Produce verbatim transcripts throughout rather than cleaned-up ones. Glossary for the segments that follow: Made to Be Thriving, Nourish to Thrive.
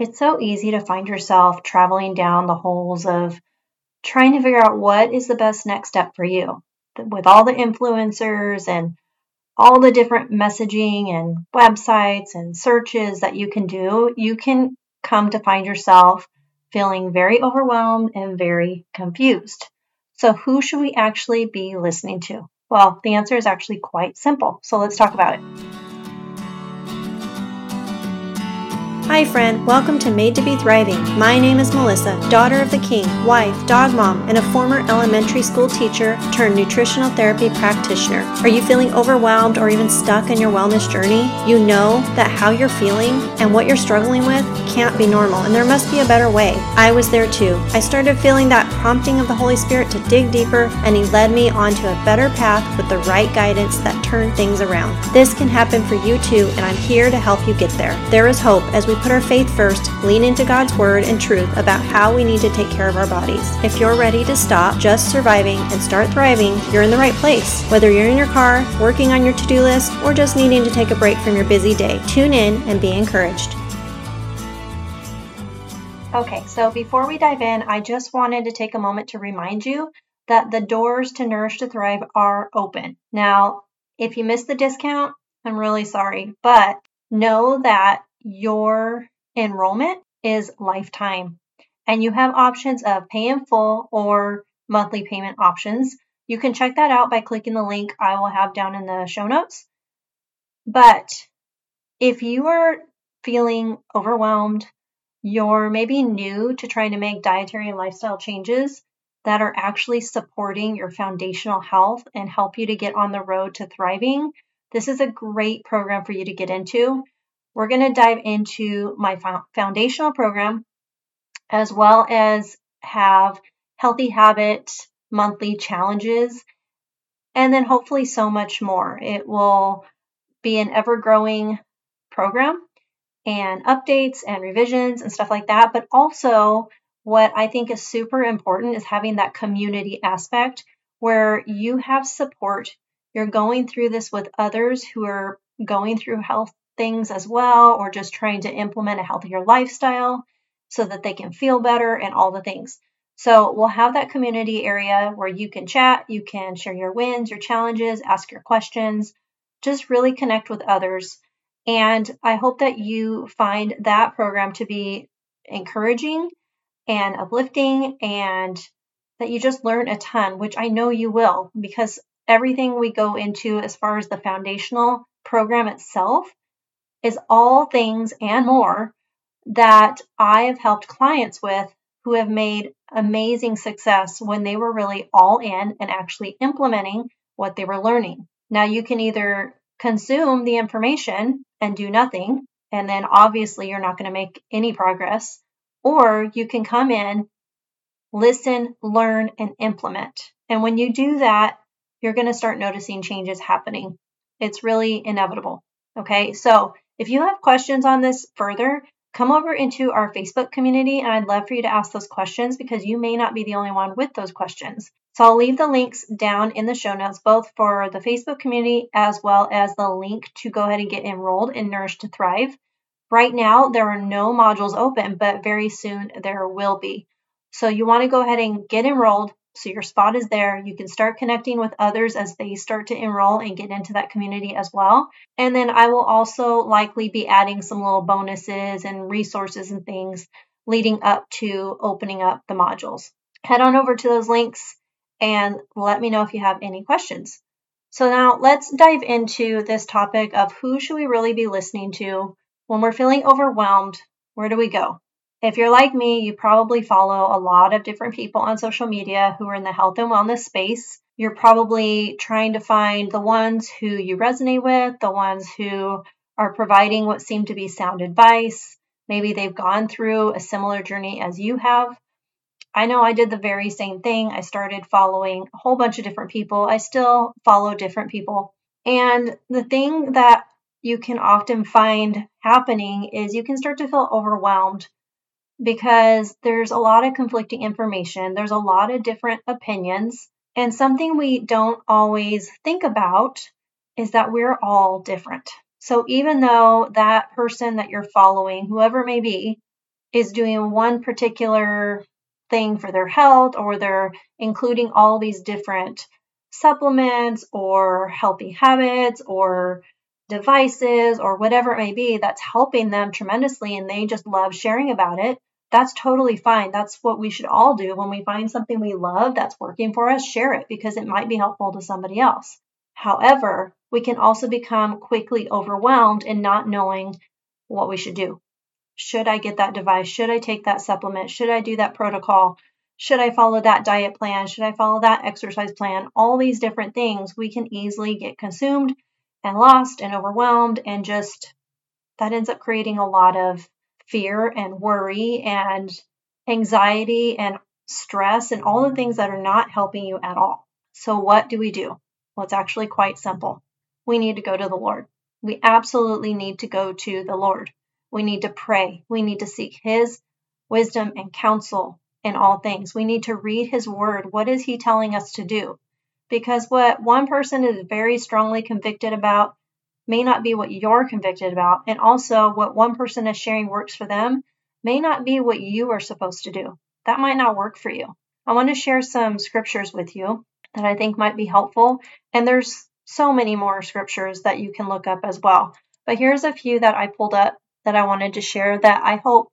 it's so easy to find yourself traveling down the holes of trying to figure out what is the best next step for you. With all the influencers and all the different messaging and websites and searches that you can do, you can come to find yourself feeling very overwhelmed and very confused. So who should we actually be listening to? Well, the answer is actually quite simple. So let's talk about it. Hi friend, welcome to Made to Be Thriving. My name is Melissa, daughter of the King, wife, dog mom, and a former elementary school teacher turned nutritional therapy practitioner. Are you feeling overwhelmed or even stuck in your wellness journey? You know that how you're feeling and what you're struggling with can't be normal, and there must be a better way. I was there too. I started feeling that prompting of the Holy Spirit to dig deeper, and He led me onto a better path with the right guidance that turned things around. This can happen for you too, and I'm here to help you get there. There is hope as we put our faith first, lean into God's word and truth about how we need to take care of our bodies. If you're ready to stop just surviving and start thriving, you're in the right place. Whether you're in your car, working on your to-do list, or just needing to take a break from your busy day, tune in and be encouraged. Okay, so before we dive in, I just wanted to take a moment to remind you that the doors to Nourish to Thrive are open. Now, if you missed the discount, I'm really sorry, but know that your enrollment is lifetime, and you have options of pay in full or monthly payment options. You can check that out by clicking the link I will have down in the show notes. But if you are feeling overwhelmed, you're maybe new to trying to make dietary and lifestyle changes that are actually supporting your foundational health and help you to get on the road to thriving, this is a great program for you to get into. We're going to dive into my foundational program, as well as have healthy habit monthly challenges, and then hopefully so much more. It will be an ever-growing program and updates and revisions and stuff like that. But also what I think is super important is having that community aspect where you have support. You're going through this with others who are going through health things as well, or just trying to implement a healthier lifestyle so that they can feel better and all the things. So we'll have that community area where you can chat, you can share your wins, your challenges, ask your questions, just really connect with others. And I hope that you find that program to be encouraging and uplifting, and that you just learn a ton, which I know you will, because everything we go into as far as the foundational program itself is all things and more that I have helped clients with who have made amazing success when they were really all in and actually implementing what they were learning. Now, you can either consume the information and do nothing, and then obviously you're not going to make any progress, or you can come in, listen, learn, and implement. And when you do that, you're going to start noticing changes happening. It's really inevitable. Okay, so if you have questions on this further, come over into our Facebook community, and I'd love for you to ask those questions, because you may not be the only one with those questions. So I'll leave the links down in the show notes, both for the Facebook community as well as the link to go ahead and get enrolled in Nourish to Thrive. Right now, there are no modules open, but very soon there will be. So you want to go ahead and get enrolled so your spot is there. You can start connecting with others as they start to enroll and get into that community as well. And then I will also likely be adding some little bonuses and resources and things leading up to opening up the modules. Head on over to those links and let me know if you have any questions. So now let's dive into this topic of who should we really be listening to when we're feeling overwhelmed. Where do we go? If you're like me, you probably follow a lot of different people on social media who are in the health and wellness space. You're probably trying to find the ones who you resonate with, the ones who are providing what seem to be sound advice. Maybe they've gone through a similar journey as you have. I know I did the very same thing. I started following a whole bunch of different people. I still follow different people. And the thing that you can often find happening is you can start to feel overwhelmed, because there's a lot of conflicting information. There's a lot of different opinions. And something we don't always think about is that we're all different. So even though that person that you're following, whoever it may be, is doing one particular thing for their health, or they're including all these different supplements or healthy habits or devices or whatever it may be, that's helping them tremendously and they just love sharing about it, that's totally fine. That's what we should all do. When we find something we love that's working for us, share it because it might be helpful to somebody else. However, we can also become quickly overwhelmed in not knowing what we should do. Should I get that device? Should I take that supplement? Should I do that protocol? Should I follow that diet plan? Should I follow that exercise plan? All these different things, we can easily get consumed and lost and overwhelmed, and just that ends up creating a lot of fear and worry and anxiety and stress and all the things that are not helping you at all. So what do we do? Well, it's actually quite simple. We need to go to the Lord. We absolutely need to go to the Lord. We need to pray. We need to seek His wisdom and counsel in all things. We need to read His word. What is He telling us to do? Because what one person is very strongly convicted about may not be what you're convicted about. And also what one person is sharing works for them may not be what you are supposed to do. That might not work for you. I want to share some scriptures with you that I think might be helpful. And there's so many more scriptures that you can look up as well. But here's a few that I pulled up that I wanted to share that I hope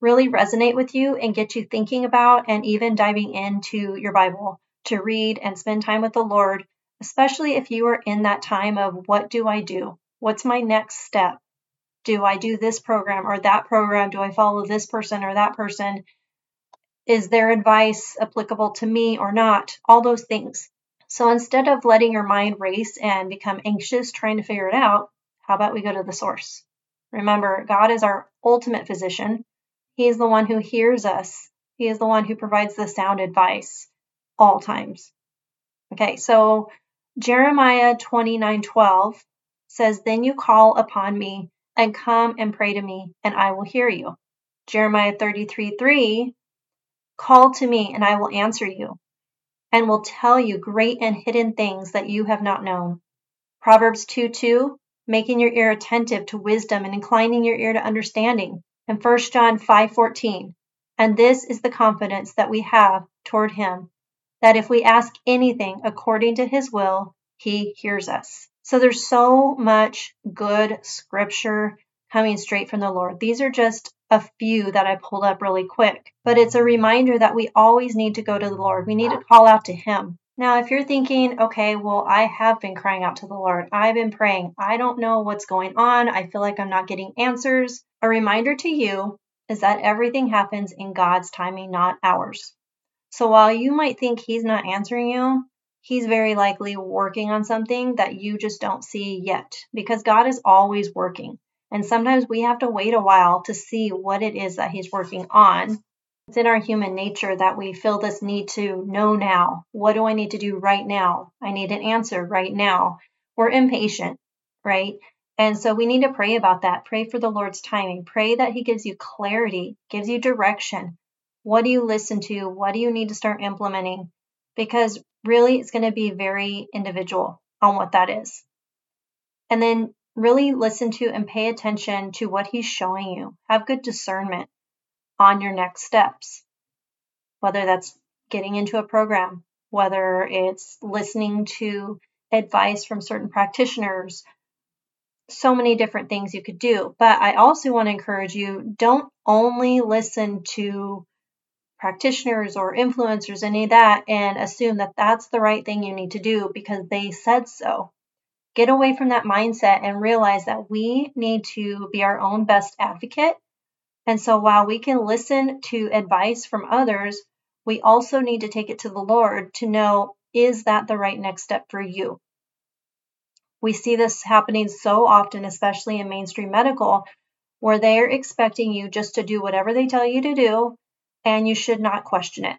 really resonate with you and get you thinking about and even diving into your Bible to read and spend time with the Lord, especially if you are in that time of what do I do? What's my next step? Do I do this program or that program? Do I follow this person or that person? Is their advice applicable to me or not? All those things. So instead of letting your mind race and become anxious trying to figure it out, how about we go to the source? Remember, God is our ultimate physician. He is the one who hears us. He is the one who provides the sound advice all times. Okay, so Jeremiah twenty-nine twelve says, "Then you call upon me and come and pray to me, and I will hear you." Jeremiah thirty-three three, "Call to me, and I will answer you, and will tell you great and hidden things that you have not known." Proverbs two two, "Making your ear attentive to wisdom and inclining your ear to understanding." And First John five fourteen, "And this is the confidence that we have toward him, that if we ask anything according to his will, he hears us." So there's so much good scripture coming straight from the Lord. These are just a few that I pulled up really quick, but it's a reminder that we always need to go to the Lord. We need to call out to him. Now, if you're thinking, okay, well, I have been crying out to the Lord. I've been praying. I don't know what's going on. I feel like I'm not getting answers. A reminder to you is that everything happens in God's timing, not ours. So while you might think he's not answering you, he's very likely working on something that you just don't see yet, because God is always working. And sometimes we have to wait a while to see what it is that he's working on. It's in our human nature that we feel this need to know now. What do I need to do right now? I need an answer right now. We're impatient, right? And so we need to pray about that. Pray for the Lord's timing. Pray that he gives you clarity, gives you direction. What do you listen to? What do you need to start implementing? Because really, it's going to be very individual on what that is. And then really listen to and pay attention to what he's showing you. Have good discernment on your next steps, whether that's getting into a program, whether it's listening to advice from certain practitioners. So many different things you could do. But I also want to encourage you, don't only listen to practitioners or influencers, any of that, and assume that that's the right thing you need to do because they said so. Get away from that mindset and realize that we need to be our own best advocate. And so while we can listen to advice from others, we also need to take it to the Lord to know, is that the right next step for you? We see this happening so often, especially in mainstream medical, where they're expecting you just to do whatever they tell you to do, and you should not question it.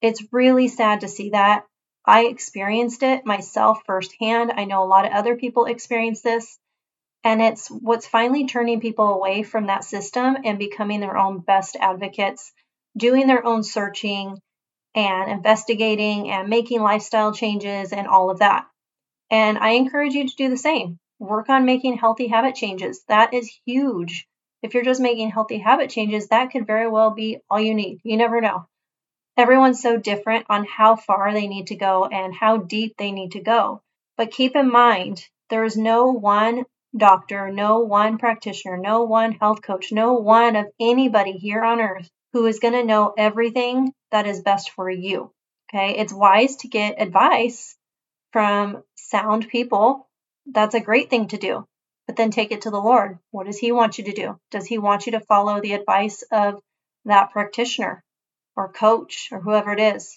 It's really sad to see that. I experienced it myself firsthand. I know a lot of other people experience this. And it's what's finally turning people away from that system and becoming their own best advocates, doing their own searching and investigating and making lifestyle changes and all of that. And I encourage you to do the same. Work on making healthy habit changes. That is huge. If you're just making healthy habit changes, that could very well be all you need. You never know. Everyone's so different on how far they need to go and how deep they need to go. But keep in mind, there is no one doctor, no one practitioner, no one health coach, no one of anybody here on earth who is going to know everything that is best for you. Okay, it's wise to get advice from sound people. That's a great thing to do. But then take it to the Lord. What does He want you to do? Does He want you to follow the advice of that practitioner or coach or whoever it is?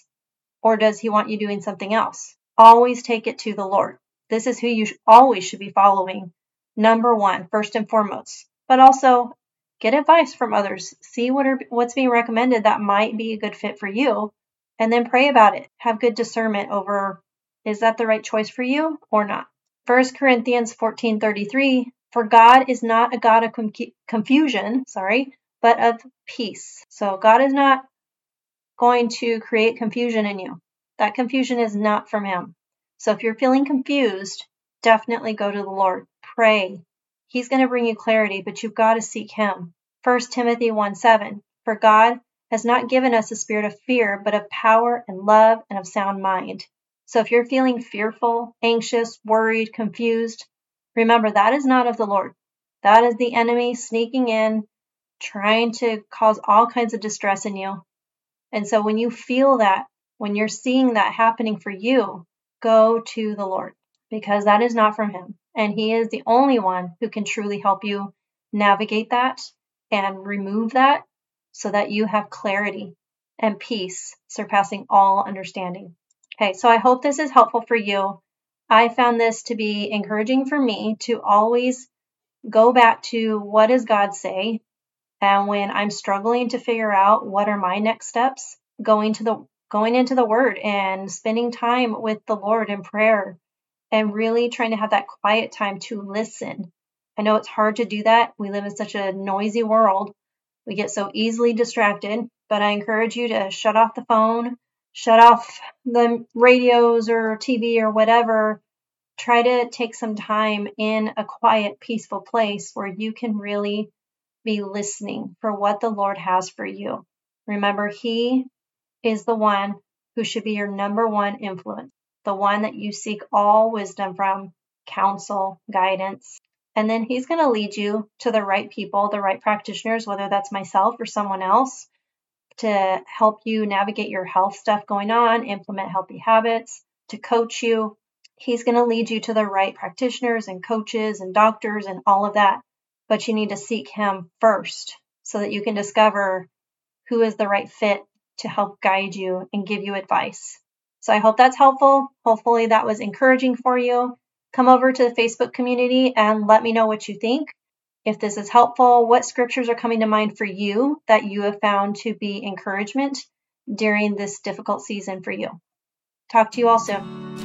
Or does He want you doing something else? Always take it to the Lord. This is who you sh- always should be following. Number one, first and foremost. But also get advice from others. See what are, what's being recommended that might be a good fit for you. And then pray about it. Have good discernment over, is that the right choice for you or not? First Corinthians fourteen thirty-three, for God is not a God of com- confusion, sorry, but of peace. So God is not going to create confusion in you. That confusion is not from Him. So if you're feeling confused, definitely go to the Lord. Pray. He's going to bring you clarity, but you've got to seek Him. First Timothy one seven, for God has not given us a spirit of fear, but of power and love and of sound mind. So if you're feeling fearful, anxious, worried, confused, remember that is not of the Lord. That is the enemy sneaking in, trying to cause all kinds of distress in you. And so when you feel that, when you're seeing that happening for you, go to the Lord, because that is not from Him. And He is the only one who can truly help you navigate that and remove that so that you have clarity and peace surpassing all understanding. Okay, so I hope this is helpful for you. I found this to be encouraging for me to always go back to what does God say? And when I'm struggling to figure out what are my next steps, going to the going into the Word and spending time with the Lord in prayer and really trying to have that quiet time to listen. I know it's hard to do that. We live in such a noisy world. We get so easily distracted, but I encourage you to shut off the phone, shut off the radios or T V or whatever. Try to take some time in a quiet, peaceful place where you can really be listening for what the Lord has for you. Remember, He is the one who should be your number one influence, the one that you seek all wisdom from, counsel, guidance. And then He's going to lead you to the right people, the right practitioners, whether that's myself or someone else, to help you navigate your health stuff going on, implement healthy habits, to coach you. He's going to lead you to the right practitioners and coaches and doctors and all of that. But you need to seek Him first so that you can discover who is the right fit to help guide you and give you advice. So I hope that's helpful. Hopefully that was encouraging for you. Come over to the Facebook community and let me know what you think. If this is helpful, what scriptures are coming to mind for you that you have found to be encouragement during this difficult season for you? Talk to you all soon.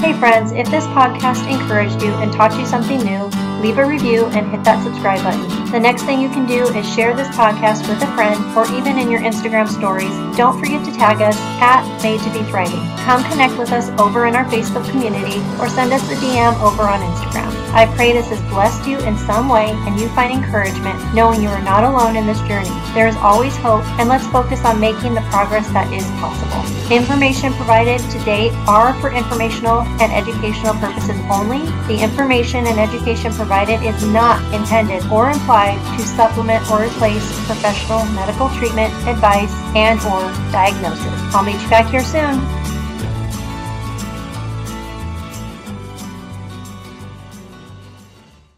Hey friends, if this podcast encouraged you and taught you something new, leave a review and hit that subscribe button. The next thing you can do is share this podcast with a friend or even in your Instagram stories. Don't forget to tag us at Made to Be Thriving. Come connect with us over in our Facebook community or send us a D M over on Instagram. I pray this has blessed you in some way and you find encouragement knowing you are not alone in this journey. There is always hope, and let's focus on making the progress that is possible. Information provided today are for informational and educational purposes only. The information and education provided is not intended or implied to supplement or replace professional medical treatment, advice, and or diagnosis. I'll meet you back here soon.